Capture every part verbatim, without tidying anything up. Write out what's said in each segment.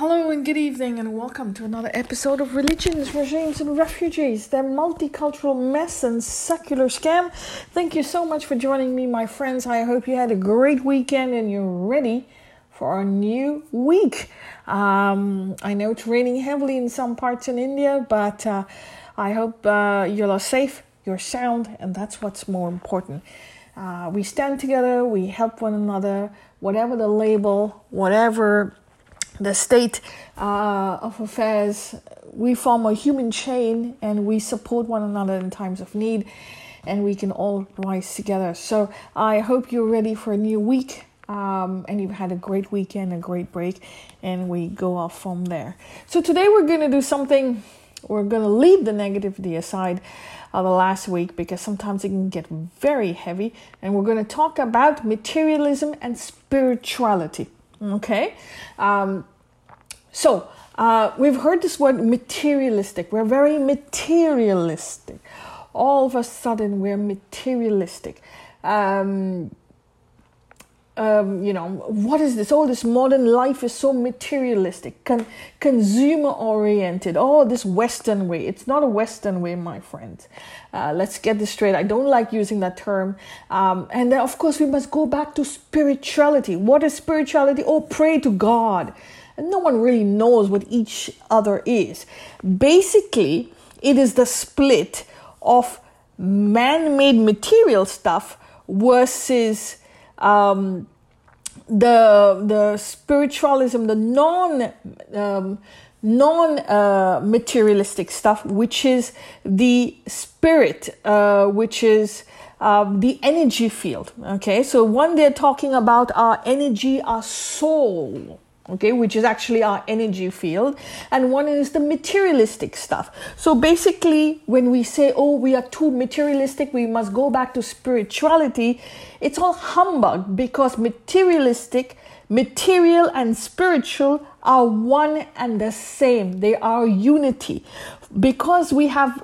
Hello and good evening and welcome to another episode of Religions, Regimes and Refugees, Their Multicultural Mess and Secular Scam. Thank you so much for joining me, my friends. I hope you had a great weekend and you're ready for our new week. Um, I know it's raining heavily in some parts in India, but uh, I hope uh, you're safe, you're sound, and that's what's more important. Uh, we stand together, we help one another, whatever the label, whatever the state uh, of affairs, we form a human chain and we support one another in times of need, and we can all rise together. So I hope you're ready for a new week um, and you've had a great weekend, a great break, and we go off from there. So today we're going to do something. We're going to leave the negativity aside of the last week because sometimes it can get very heavy, and we're going to talk about materialism and spirituality. Okay, um, so uh, we've heard this word materialistic. We're very materialistic. All of a sudden, we're materialistic. Um, um, you know, what is this? Oh, this modern life is so materialistic, con- consumer-oriented. Oh, this Western way. It's not a Western way, my friend. Uh, let's get this straight. I don't like using that term. Um, and then, of course, we must go back to spirituality. What is spirituality? Oh, pray to God. And no one really knows what each other is. Basically, it is the split of man-made material stuff versus um, the the spiritualism, the non um, non uh, materialistic stuff, which is the spirit, uh, which is uh, the energy field. Okay, so one they're talking about our energy, our soul. Okay, which is actually our energy field, and one is the materialistic stuff. So basically, when we say, oh, we are too materialistic, we must go back to spirituality, it's all humbug, because materialistic, material and spiritual are one and the same. They are unity. Because we have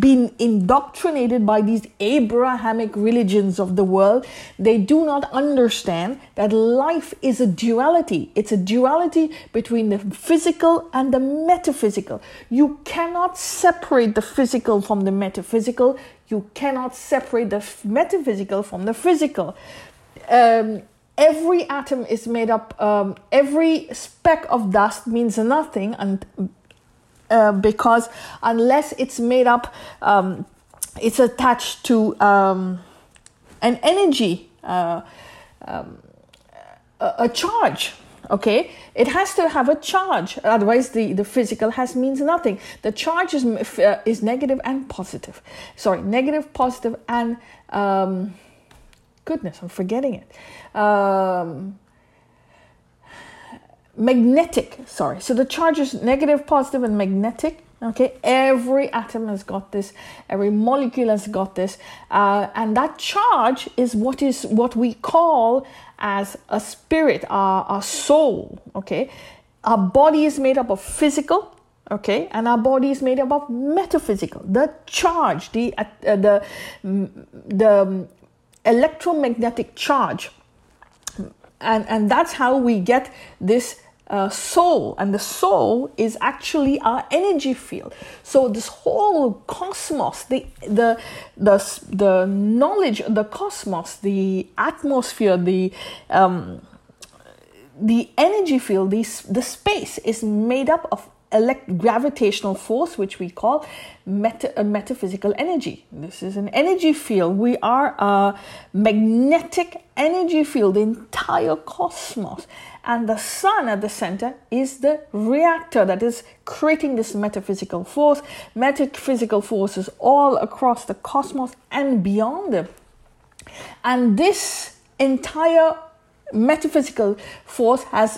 been indoctrinated by these Abrahamic religions of the world, they do not understand that life is a duality. It's a duality between the physical and the metaphysical. You cannot separate the physical from the metaphysical. You cannot separate the metaphysical from the physical. Um, every atom is made up, um, every speck of dust means nothing, and Uh, because unless it's made up, um, it's attached to um, an energy, uh, um, a, a charge. Okay, it has to have a charge. Otherwise, the, the physical has means nothing. The charge is uh, is negative and positive. Sorry, negative, positive, and um, goodness, I'm forgetting it. Um, Magnetic, sorry. So the charge is negative, positive, and magnetic. Okay, every atom has got this. Every molecule has got this, uh, and that charge is what is what we call as a spirit, our our soul. Okay, our body is made up of physical. Okay, and our body is made up of metaphysical. The charge, the uh, the the electromagnetic charge, and and that's how we get this. Uh, soul, and the soul is actually our energy field. So this whole cosmos, the the the the knowledge of the cosmos, the atmosphere, the um, the energy field, the the space is made up of elect- gravitational force, which we call meta- uh, metaphysical energy. This is an energy field. We are a magnetic energy field, the entire cosmos. And the sun at the center is the reactor that is creating this metaphysical force. Metaphysical forces all across the cosmos and beyond them. And this entire metaphysical force has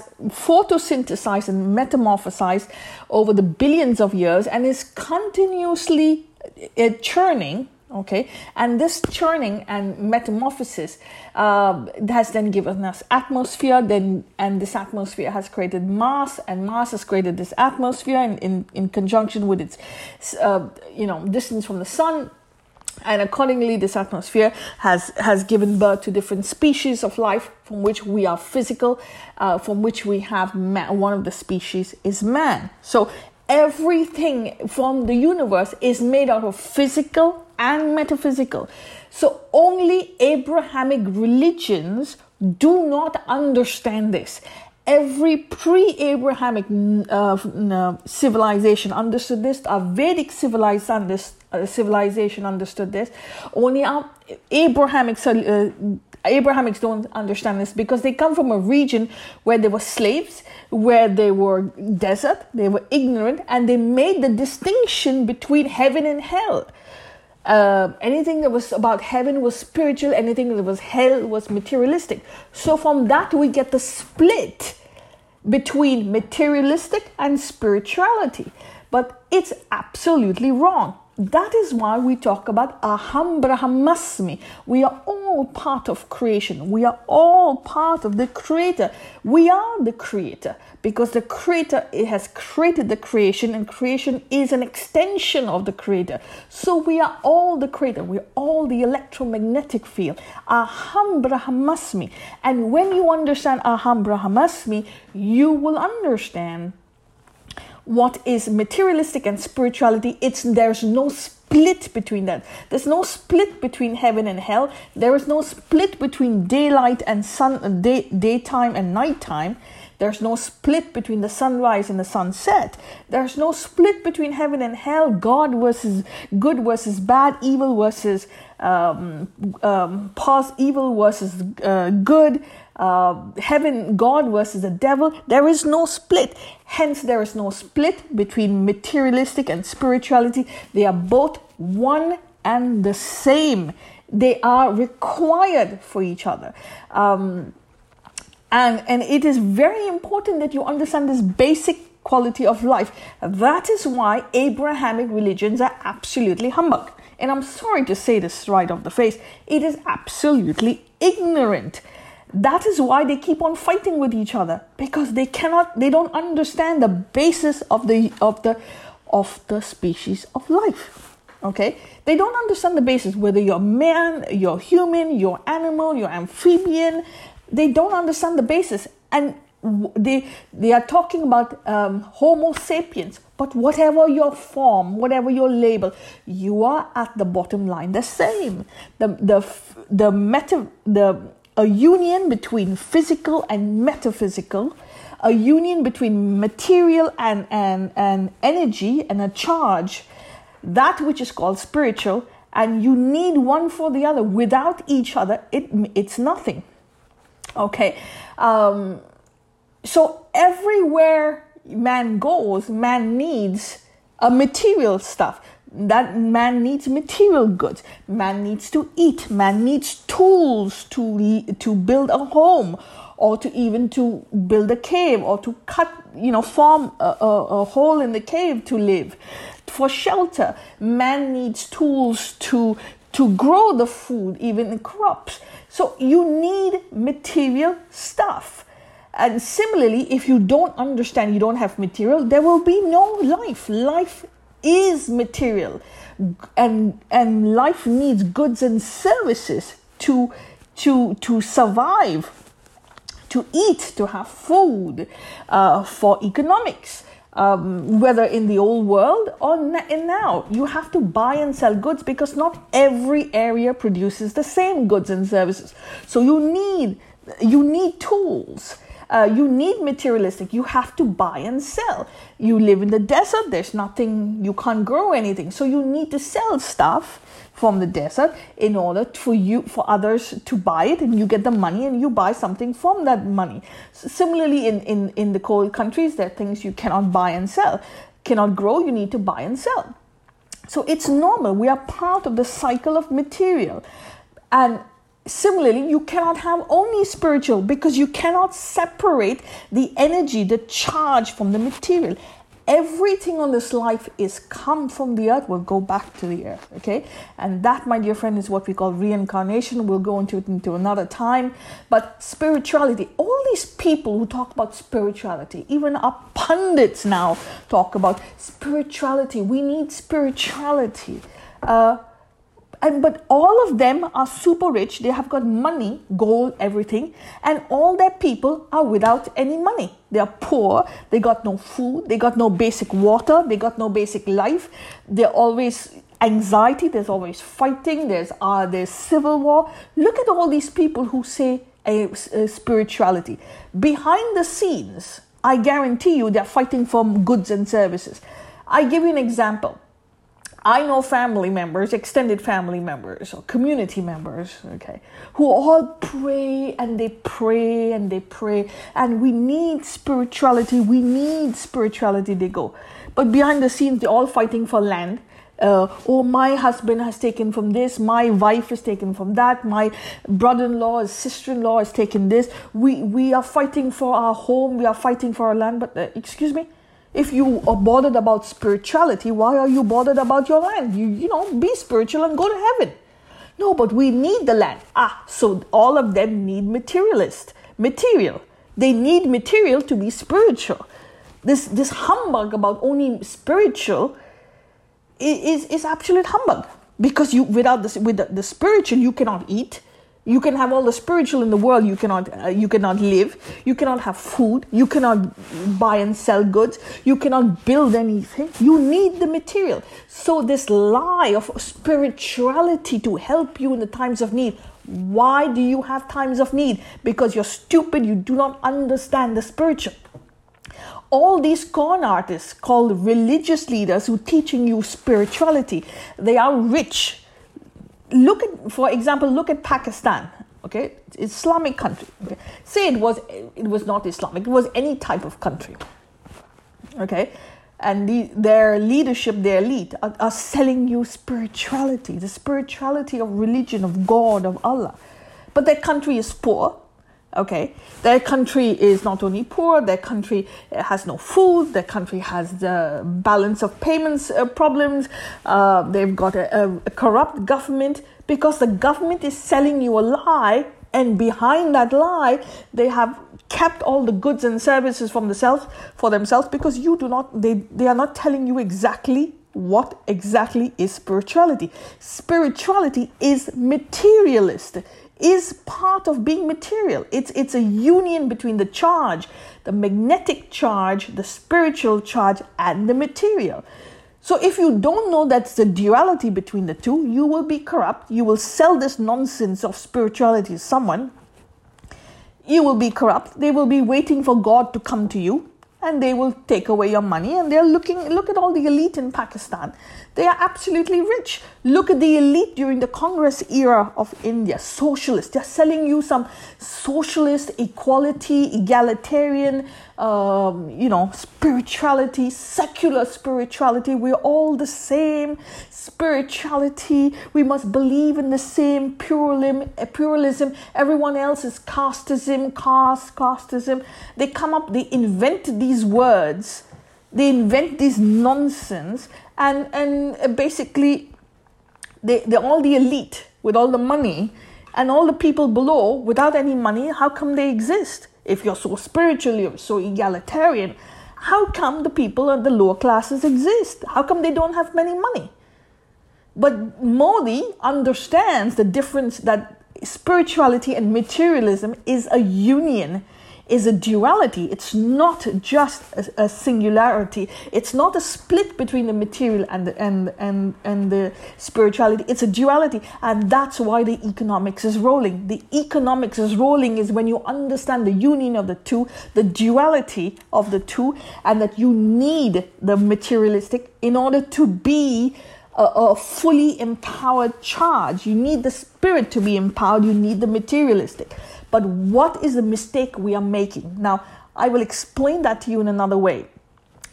photosynthesized and metamorphosized over the billions of years and is continuously uh, churning. Okay, and this churning and metamorphosis uh, has then given us atmosphere, then, and this atmosphere has created mass, and mass has created this atmosphere in, in, in conjunction with its, uh, you know, distance from the sun. And accordingly, this atmosphere has, has given birth to different species of life from which we are physical, uh, from which we have man. One of the species is man. So everything from the universe is made out of physical and metaphysical. So only Abrahamic religions do not understand this. Every pre-Abrahamic uh, civilization understood this. Our Vedic civilized under, uh, civilization understood this. Only our Abrahamic uh, Abrahamics don't understand this because they come from a region where they were slaves, where they were desert, they were ignorant, and they made the distinction between heaven and hell. Uh, anything that was about heaven was spiritual, anything that was hell was materialistic. So from that we get the split between materialistic and spirituality. But it's absolutely wrong. That is why we talk about Aham Brahmasmi. We are all part of creation. We are all part of the Creator. We are the Creator because the Creator has created the creation, and creation is an extension of the Creator. So we are all the Creator. We are all the electromagnetic field. Aham Brahmasmi. And when you understand Aham Brahmasmi, you will understand what is materialistic and spirituality. It's there's no split between that. There's no split between heaven and hell. There is no split between daylight and sun, day, daytime and nighttime. There's no split between the sunrise and the sunset. There's no split between heaven and hell. God versus good versus bad, evil versus um, um, past, evil versus uh, good. Uh, heaven, God versus the devil. There is no split. Hence, there is no split between materialistic and spirituality. They are both one and the same. They are required for each other. Um, and, and it is very important that you understand this basic quality of life. That is why Abrahamic religions are absolutely humbug. And I'm sorry to say this right off the face. It is absolutely ignorant. That is why they keep on fighting with each other, because they cannot, they don't understand the basis of the of the of the species of life. Okay, they don't understand the basis, whether you're man, you're human, you're animal, you're amphibian. They don't understand the basis, and they they are talking about um, Homo sapiens. But whatever your form, whatever your label, you are at the bottom line the same. The the the meta the A union between physical and metaphysical, a union between material and, and, and energy and a charge, that which is called spiritual, and you need one for the other. Without each other, it it's nothing. Okay, um, so everywhere man goes, man needs a material stuff. That man needs material goods. Man needs to eat. Man needs tools to to build a home, or to even to build a cave, or to cut, you know, form a, a, a hole in the cave to live, for shelter. Man needs tools to to grow the food, even in crops. So you need material stuff. And similarly, if you don't understand, you don't have material, there will be no life. Life is material, and and life needs goods and services to to to survive, to eat, to have food, uh, for economics, um, whether in the old world or in now. You have to buy and sell goods because not every area produces the same goods and services. So you need you need tools. Uh, you need materialistic. You have to buy and sell. You live in the desert. There's nothing. You can't grow anything. So you need to sell stuff from the desert in order for you, for others to buy it, and you get the money and you buy something from that money. So similarly, in, in, in the cold countries, there are things you cannot buy and sell, cannot grow. You need to buy and sell. So it's normal. We are part of the cycle of material. And similarly, you cannot have only spiritual, because you cannot separate the energy, the charge, from the material. Everything on this life is come from the earth, will go back to the earth, okay? And that, my dear friend, is what we call reincarnation. We'll go into it into another time. But spirituality, all these people who talk about spirituality, even our pundits now talk about spirituality. We need spirituality. Uh, And, but all of them are super rich. They have got money, gold, everything. And all their people are without any money. They are poor. They got no food. They got no basic water. They got no basic life. They're always anxiety. There's always fighting. There's, uh, there's civil war. Look at all these people who say a, a spirituality. Behind the scenes, I guarantee you they're fighting for goods and services. I give you an example. I know family members, extended family members or community members, okay, who all pray and they pray and they pray and we need spirituality, we need spirituality, they go. But behind the scenes, they're all fighting for land. Uh, oh, my husband has taken from this, my wife has taken from that, my brother-in-law, his sister-in-law has taken this. We, we are fighting for our home, we are fighting for our land, but uh, excuse me, if you are bothered about spirituality, why are you bothered about your land? You, you know, be spiritual and go to heaven. No, but we need the land. Ah, so all of them need materialist, material. They need material to be spiritual. This, this humbug about only spiritual is, is absolute humbug. Because you without the, with the, the spiritual, you cannot eat. You can have all the spiritual in the world, you cannot uh, you cannot live, you cannot have food, you cannot buy and sell goods, you cannot build anything. You need the material. So this lie of spirituality to help you in the times of need. Why do you have times of need? Because you're stupid, you do not understand the spiritual. All these con artists called religious leaders who are teaching you spirituality, they are rich. Look at, for example, look at Pakistan, okay, Islamic country. Okay? Say it was, it was not Islamic, it was any type of country, okay, and the, their leadership, their elite are, are selling you spirituality, the spirituality of religion, of God, of Allah, but their country is poor, okay, their country is not only poor, their country has no food, their country has the balance of payments uh, problems, uh, they've got a, a, a corrupt government because the government is selling you a lie and behind that lie they have kept all the goods and services from themselves for themselves because you do not, they, they are not telling you exactly what exactly is spirituality. Spirituality is materialist. Is part of being material. It's it's a union between the charge, the magnetic charge, the spiritual charge, and the material. So if you don't know that's the duality between the two, you will be corrupt. You will sell this nonsense of spirituality to someone. You will be corrupt. They will be waiting for God to come to you, and they will take away your money. And they're looking, look at all the elite in Pakistan. They are absolutely rich. Look at the elite during the Congress era of India, socialists. They're selling you some socialist equality, egalitarian, um, you know, spirituality, secular spirituality. We're all the same spirituality. We must believe in the same pluralism. Everyone else is casteism, caste, casteism. They come up, they invent these These words, they invent this nonsense, and and basically, they they're all the elite with all the money, and all the people below without any money. How come they exist? If you're so spiritual, you're so egalitarian, how come the people of the lower classes exist? How come they don't have many money? But Modi understands the difference that spirituality and materialism is a union. Is a duality. It's not just a, a singularity. It's not a split between the material and the, and and and the spirituality. It's a duality, and that's why the economics is rolling. The economics is rolling is when you understand the union of the two, the duality of the two, and that you need the materialistic in order to be a, a fully empowered charge. You need the spirit to be empowered. You need the materialistic. But what is the mistake we are making? Now, I will explain that to you in another way.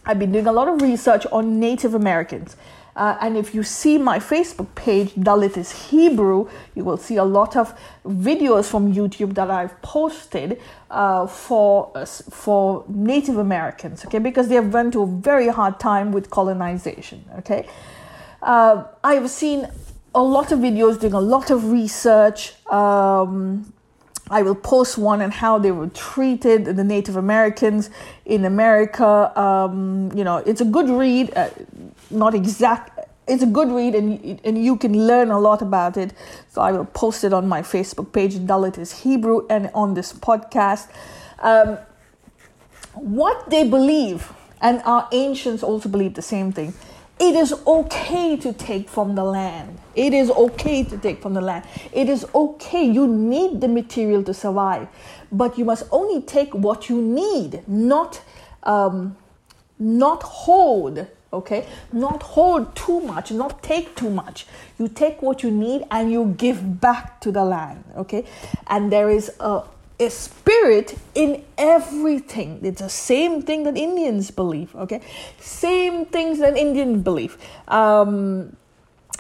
I've been doing a lot of research on Native Americans. Uh, and if you see my Facebook page, Dalit is Hebrew, you will see a lot of videos from YouTube that I've posted uh, for uh, for Native Americans, okay? Because they went to a very hard time with colonization, okay? Uh, I've seen a lot of videos doing a lot of research. Um... I will post one on how they were treated, the Native Americans in America. Um, you know, it's a good read, uh, not exact it's a good read, and, and you can learn a lot about it. So I will post it on my Facebook page, Dalit is Hebrew, and on this podcast. Um, what they believe, and our ancients also believe the same thing, it is okay to take from the land. It is okay to take from the land. It is okay. You need the material to survive, but you must only take what you need, not um, not hoard. Okay, not hoard too much, not take too much. You take what you need and you give back to the land. Okay, and there is a, a spirit in everything. It's the same thing that Indians believe. Okay, same things that Indians believe. Um,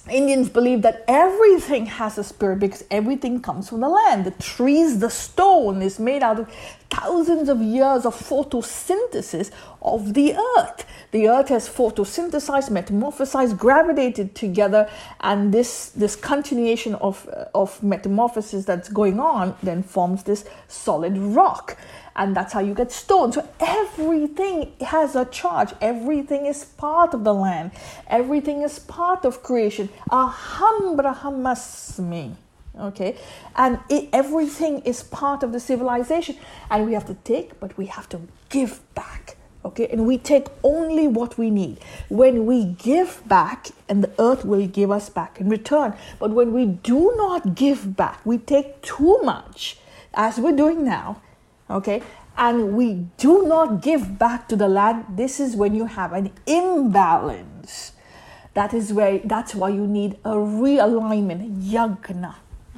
Indians believe that everything has a spirit because everything comes from the land. The trees, the stone is made out of thousands of years of photosynthesis of the earth. The earth has photosynthesized, metamorphosized, gravitated together, and this, this continuation of, of metamorphosis that's going on then forms this solid rock. And that's how you get stone. So everything has a charge. Everything is part of the land. Everything is part of creation. Aham Brahmasmi. Okay? And it, everything is part of the civilization. And we have to take, but we have to give back. Okay? And we take only what we need. When we give back, and the earth will give us back in return. But when we do not give back, we take too much, as we're doing now, okay, and we do not give back to the land, this is when you have an imbalance. That is where, that's why you need a realignment, yajna,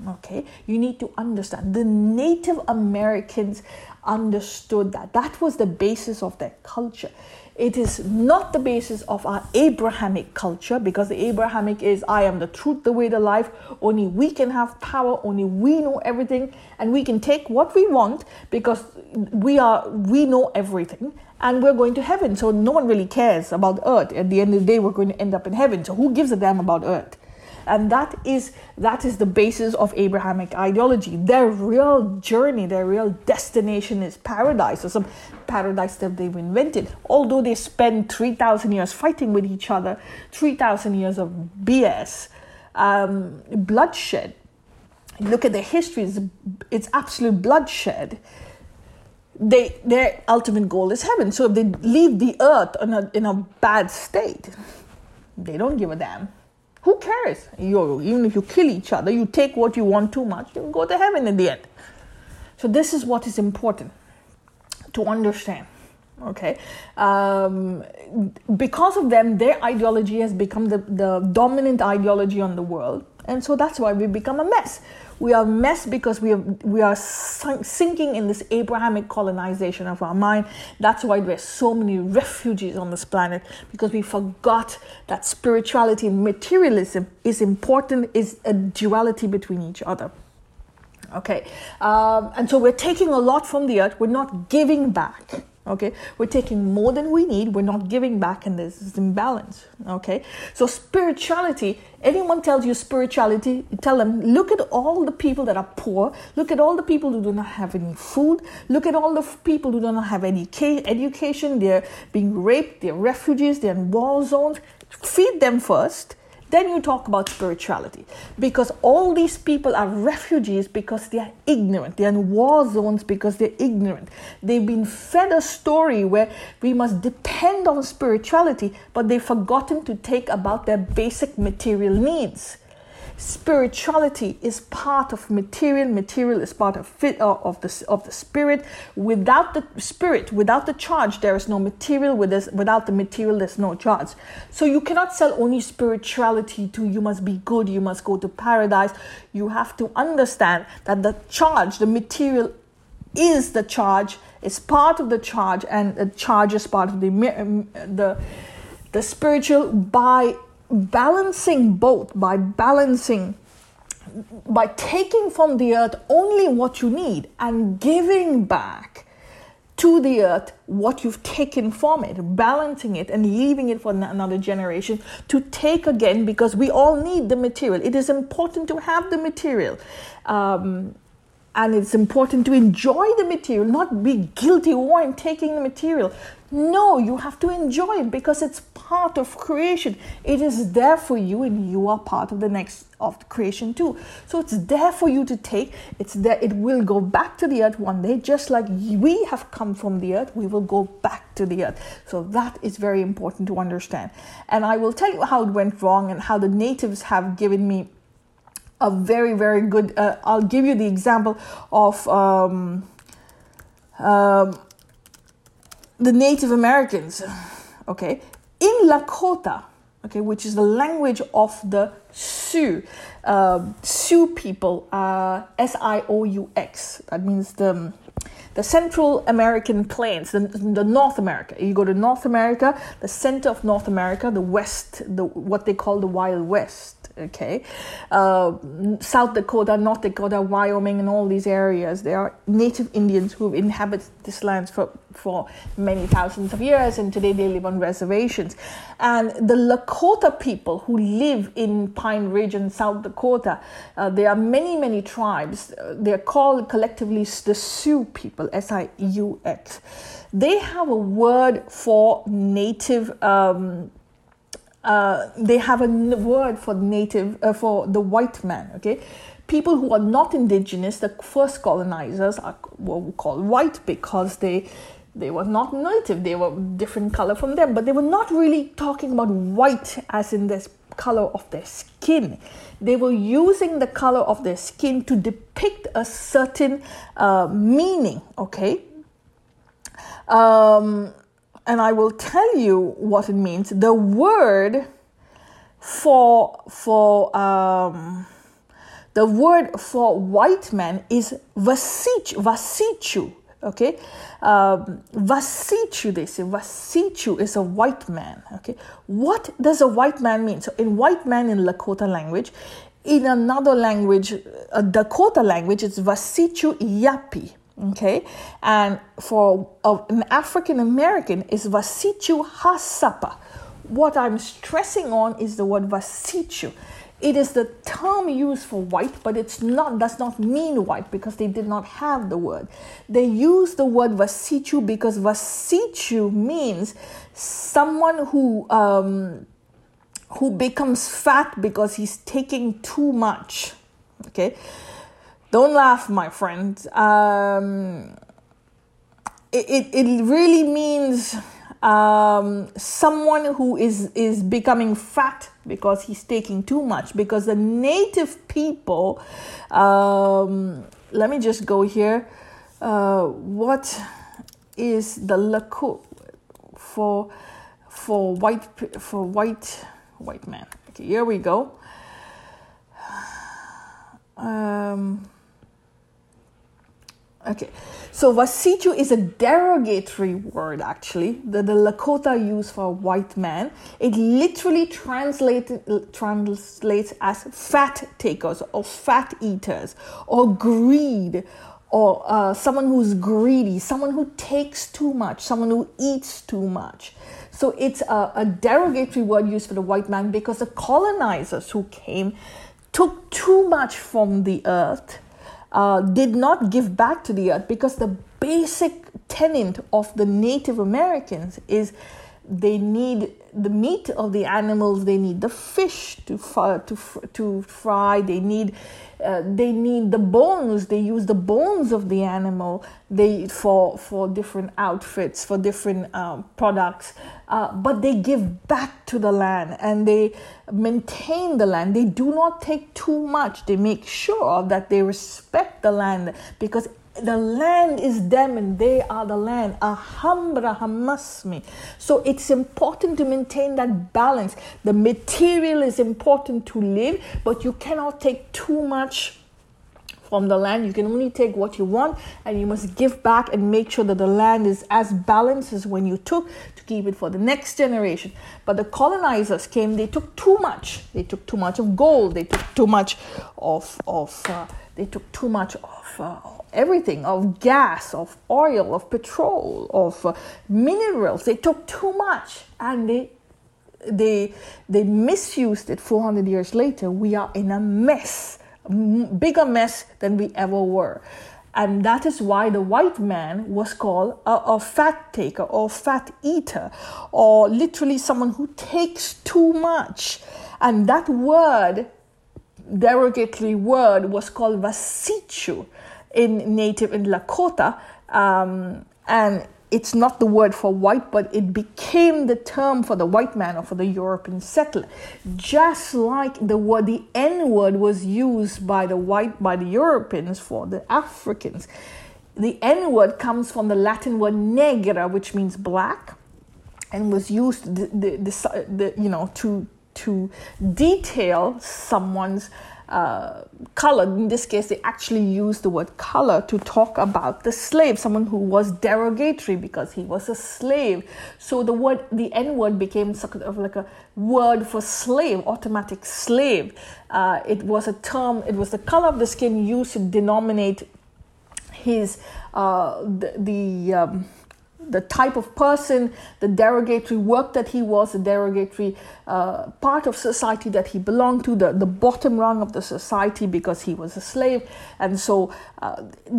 okay? You need to understand. The Native Americans understood that. That was the basis of their culture. It is not the basis of our Abrahamic culture, because the Abrahamic is, I am the truth, the way, the life. Only we can have power. Only we know everything. And we can take what we want because we are, we know everything. And we're going to heaven. So no one really cares about earth. At the end of the day, we're going to end up in heaven. So who gives a damn about earth? And that is, that is the basis of Abrahamic ideology. Their real journey, their real destination is paradise, or some paradise that they've invented. Although they spend three thousand years fighting with each other, three thousand years of B S, um, bloodshed. Look at their history, it's, it's absolute bloodshed. They, their ultimate goal is heaven. So if they leave the earth in a, in a bad state, they don't give a damn. Who cares? You, even if you kill each other, you take what you want too much, you go to heaven in the end. So this is what is important to understand, okay? Um, because of them, their ideology has become the, the dominant ideology on the world. And so that's why we become a mess. We are a mess because we are, we are sinking in this Abrahamic colonization of our mind. That's why there are so many refugees on this planet, because we forgot that spirituality and materialism is important, is a duality between each other. Okay, um, and so we're taking a lot from the earth. We're not giving back. Okay, we're taking more than we need, we're not giving back, and there's this imbalance. Okay, so spirituality, anyone tells you spirituality, you tell them, look at all the people that are poor, look at all the people who do not have any food, look at all the people who do not have any education, they're being raped, they're refugees, they're in war zones. Feed them first, then you talk about spirituality. Because all these people are refugees because they are ignorant. They are in war zones because they're ignorant. They've been fed a story where we must depend on spirituality, but they've forgotten to take about their basic material needs. Spirituality is part of material. Material is part of fit, uh, of the of the spirit. Without the spirit, without the charge, there is no material. With this, without the material, there's no charge. So you cannot sell only spirituality to you must be good, you must go to paradise. You have to understand that the charge, the material, is the charge. It's part of the charge, and the charge is part of the the the spiritual by. Balancing both, by balancing, by taking from the earth only what you need and giving back to the earth what you've taken from it, balancing it and leaving it for another generation to take again, because we all need the material. It is important to have the material. Um, And it's important to enjoy the material, not be guilty or in taking the material. No, you have to enjoy it because it's part of creation. It is there for you, and you are part of the next of the creation too. So it's there for you to take. It's there. It will go back to the earth one day, just like we have come from the earth. We will go back to the earth. So that is very important to understand. And I will tell you how it went wrong and how the natives have given me a very, very good. Uh, I'll give you the example of. Um, um, The Native Americans, okay, in Lakota, okay, which is the language of the Sioux, uh, Sioux people, uh, S I O U X. That means the the Central American plains, the, the North America. You go to North America, the center of North America, the West, the what they call the Wild West, okay, uh, South Dakota, North Dakota, Wyoming, and all these areas. There are Native Indians who inhabit these lands for. for many thousands of years, and today they live on reservations. And the Lakota people who live in Pine Ridge and South Dakota, uh, there are many, many tribes. They are called collectively the Sioux people, S I U X. They have a word for native, um, uh, they have a word for native, uh, for the white man, okay? People who are not indigenous, the first colonizers, are what we call white because they... They were not native, they were different color from them, but they were not really talking about white as in this color of their skin. They were using the color of their skin to depict a certain uh, meaning, okay? Um, and I will tell you what it means. The word for, for, um, the word for white man is vasich, vasichu. Okay, um, Wasichu, they say, Wasichu is a white man. Okay, what does a white man mean? So in white man in Lakota language, in another language, a Dakota language, it's Wasichu Yapi. Okay, and for uh, an African American is Wasichu Hasapa. What I'm stressing on is the word Wasichu. It is the term used for white, but it's not does not mean white because they did not have the word. They used the word Wasichu because Wasichu means someone who um, who becomes fat because he's taking too much. Okay, don't laugh, my friend. Um, it, it it really means. Um, someone who is, is becoming fat because he's taking too much. Because the native people, um, let me just go here. Uh, what is the Lakota for for white for white white man? Okay, here we go. Um. Okay, so Wasichu is a derogatory word, actually, that the Lakota use for white man. It literally translated, translates as fat takers or fat eaters or greed or uh, someone who's greedy, someone who takes too much, someone who eats too much. So it's a, a derogatory word used for the white man because the colonizers who came took too much from the earth. Uh, did not give back to the earth because the basic tenet of the Native Americans is they need the meat of the animals, they need the fish to fry, to to fry, they need uh, they need the bones, they use the bones of the animal they for for different outfits, for different um, products, uh, but they give back to the land and they maintain the land. They do not take too much. They make sure that they respect the land because the land is them and they are the land. Aham Brahmasmi. So it's important to maintain that balance. The material is important to live, but you cannot take too much from the land. You can only take what you want, and you must give back and make sure that the land is as balanced as when you took to keep it for the next generation. But the colonizers came, they took too much. They took too much of gold. They took too much of... of uh, they took too much of... Uh, everything, of gas, of oil, of petrol, of uh, minerals. They took too much and they they they misused it. four hundred years later, we are in a mess, a bigger mess than we ever were. And that is why the white man was called a, a fat taker or fat eater, or literally someone who takes too much. And that word, derogatory word, was called Wasichu in native, in Lakota. Um, and it's not the word for white, but it became the term for the white man or for the European settler. Just like the word, the N-word was used by the white, by the Europeans for the Africans. The N-word comes from the Latin word negra, which means black, and was used, the, the, the, the, you know, to to detail someone's Uh, color. In this case, they actually used the word color to talk about the slave, someone who was derogatory because he was a slave. So the word, the N word, became sort of like a word for slave, automatic slave. Uh, it was a term. It was the color of the skin used to denominate his uh, the the, um, the type of person, the derogatory work that he was, the derogatory uh, part of society that he belonged to, the, the bottom rung of the society because he was a slave. And so uh,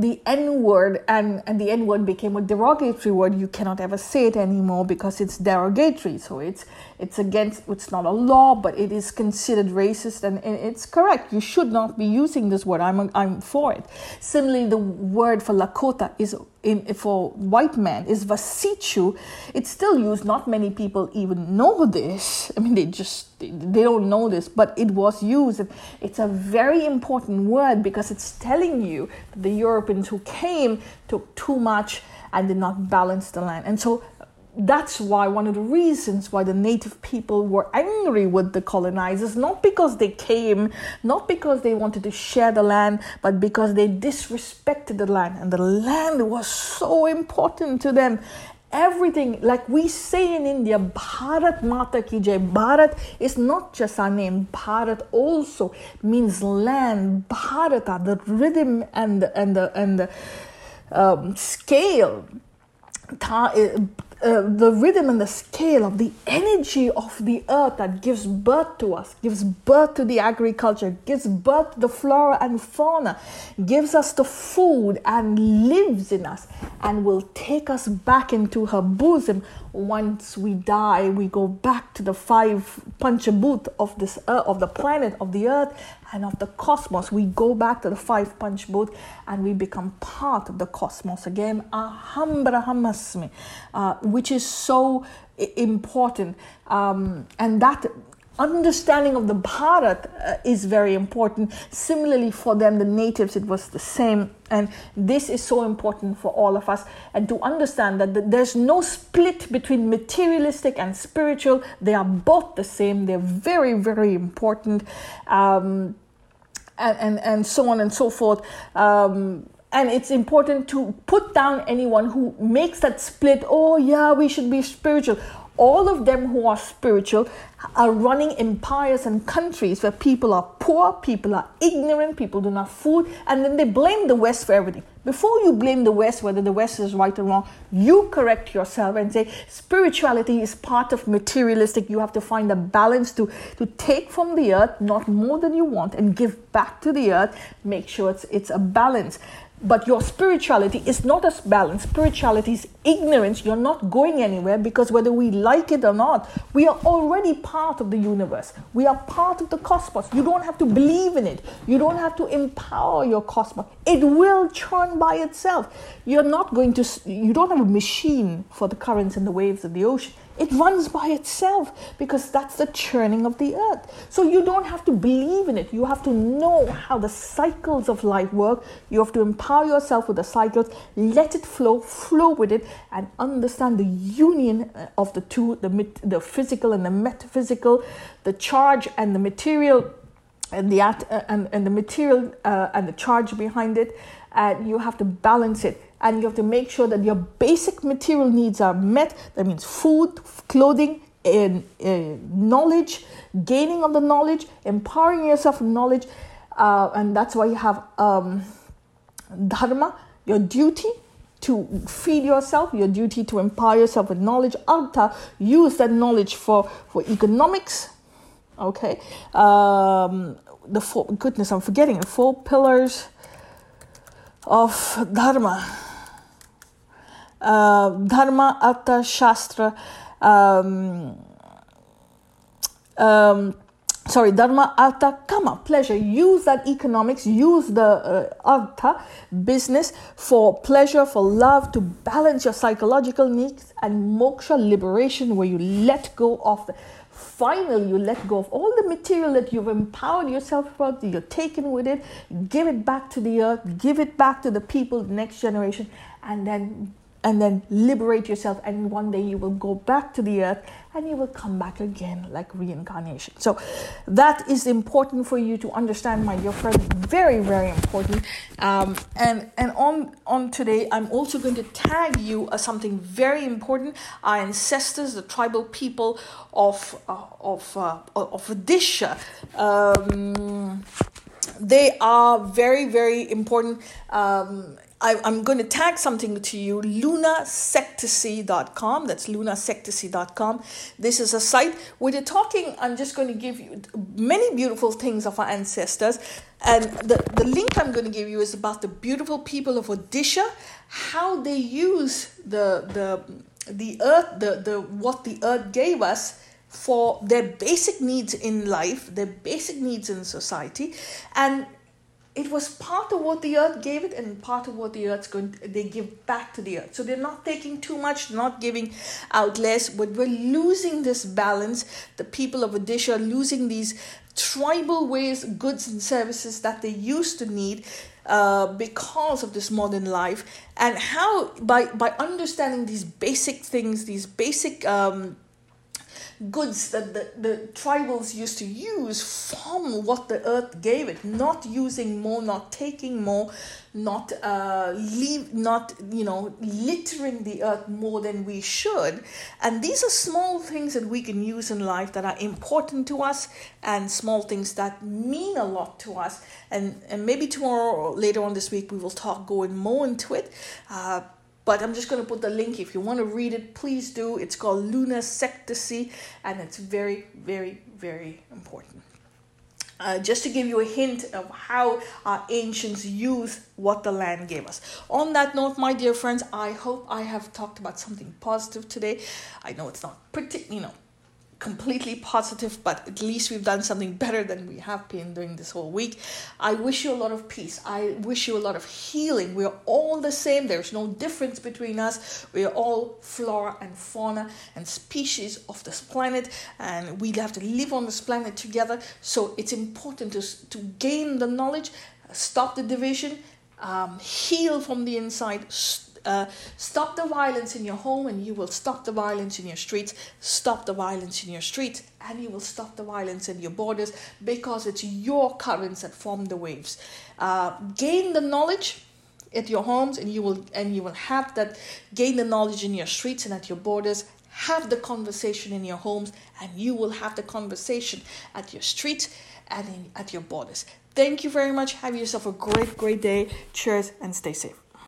the N-word and, and the N-word became a derogatory word. You cannot ever say it anymore because it's derogatory. So it's it's against, it's not a law, but it is considered racist, and it's correct. You should not be using this word. I'm, I'm for it. Similarly, the word for Lakota is In, for white man is Wasichu. It's still used. Not many people even know this. I mean, they just, they, they don't know this, but it was used. It's a very important word because it's telling you that the Europeans who came took too much and did not balance the land. And so that's why, one of the reasons why the native people were angry with the colonizers, not because they came, not because they wanted to share the land, but because they disrespected the land. And the land was so important to them. Everything, like we say in India, Bharat Mata ki jai. Bharat is not just our name. Bharat also means land. Bharata, the rhythm and the, and the, and the um, scale. Ta, Uh, the rhythm and the scale of the energy of the earth that gives birth to us, gives birth to the agriculture, gives birth to the flora and fauna, gives us the food and lives in us and will take us back into her bosom. Once we die, we go back to the five pancha bhoot of this earth, of the planet, of the earth, and of the cosmos. We go back to the five pancha bhoot and we become part of the cosmos again. Aham Brahmasmi, uh, which is so important. Um, and that understanding of the Bharat uh, is very important. Similarly, for them, the natives, it was the same. And this is so important for all of us. And to understand that the, there's no split between materialistic and spiritual. They are both the same. They're very, very important. Um, and, and, and so on and so forth. Um, And it's important to put down anyone who makes that split. Oh, yeah, we should be spiritual. All of them who are spiritual are running empires and countries where people are poor, people are ignorant, people do not food, and then they blame the West for everything. Before you blame the West, whether the West is right or wrong, you correct yourself and say spirituality is part of materialistic. You have to find a balance to, to take from the earth, not more than you want, and give back to the earth. Make sure it's it's a balance. But your spirituality is not a balance. Spirituality is ignorance. You're not going anywhere because whether we like it or not, we are already part of the universe. We are part of the cosmos. You don't have to believe in it. You don't have to empower your cosmos. It will churn by itself. You're not going to, you don't have a machine for the currents and the waves of the ocean. It runs by itself because that's the churning of the earth. So you don't have to believe in it. You have to know how the cycles of life work. You have to empower yourself with the cycles. Let it flow, flow with it, and understand the union of the two, the, the physical and the metaphysical, the charge and the material, and the, at, uh, and, and the material uh, and the charge behind it. And you have to balance it. And you have to make sure that your basic material needs are met. That means food, clothing, and, and knowledge, gaining of the knowledge, empowering yourself with knowledge. Uh, and that's why you have um, dharma, your duty to feed yourself, your duty to empower yourself with knowledge. Artha, use that knowledge for, for economics. Okay. Um, the four, goodness, I'm forgetting. Four pillars of dharma, uh, dharma, artha, shastra, um, um, sorry, dharma, artha, kama, pleasure. Use that economics, use the uh, artha, business, for pleasure, for love, to balance your psychological needs, and moksha, liberation, where you let go of the... Finally, you let go of all the material that you've empowered yourself about, that you're taken with it, give it back to the earth, give it back to the people, the next generation, and then and then liberate yourself. And one day you will go back to the earth and you will come back again like reincarnation. So that is important for you to understand, my dear friend. Very, very important. Um, and and on, on today, I'm also going to tag you as something very important. Our ancestors, the tribal people of, uh, of, uh, of Odisha, um, they are very, very important. Um, I, I'm going to tag something to you, luna sectasy dot com. That's luna sectasy dot com. This is a site where they're talking. I'm just going to give you many beautiful things of our ancestors. And the, the link I'm going to give you is about the beautiful people of Odisha, how they use the the the earth, the, the what the earth gave us for their basic needs in life, their basic needs in society. And it was part of what the earth gave it, and part of what the earth's going to, they give back to the earth. So they're not taking too much, not giving out less, but we're losing this balance. The people of Odisha are losing these tribal ways, goods and services that they used to need uh, because of this modern life. And how, by, by understanding these basic things, these basic um, goods that the, the tribals used to use from what the earth gave it, not using more, not taking more, not uh leave not you know littering the earth more than we should. And these are small things that we can use in life that are important to us, and small things that mean a lot to us. And and maybe tomorrow or later on this week we will talk going more into it. uh But I'm just going to put the link. If you want to read it, please do. It's called Lunar Sectasy, and it's very, very, very important. Uh, just to give you a hint of how our ancients use what the land gave us. On that note, my dear friends, I hope I have talked about something positive today. I know it's not pretty, you know, completely positive, but at least we've done something better than we have been doing this whole week. I wish you a lot of peace. I wish you a lot of healing. We're all the same. There's no difference between us. We're all flora and fauna and species of this planet, and we have to live on this planet together. So it's important to, to gain the knowledge, stop the division, um, heal from the inside, Uh, stop the violence in your home, and you will stop the violence in your streets. Stop the violence in your streets, and you will stop the violence in your borders, because it's your currents that form the waves. Uh, gain the knowledge at your homes, and you will and you will have that. Gain the knowledge in your streets and at your borders. Have the conversation in your homes, and you will have the conversation at your streets and in, at your borders. Thank you very much. Have yourself a great, great day. Cheers, and stay safe.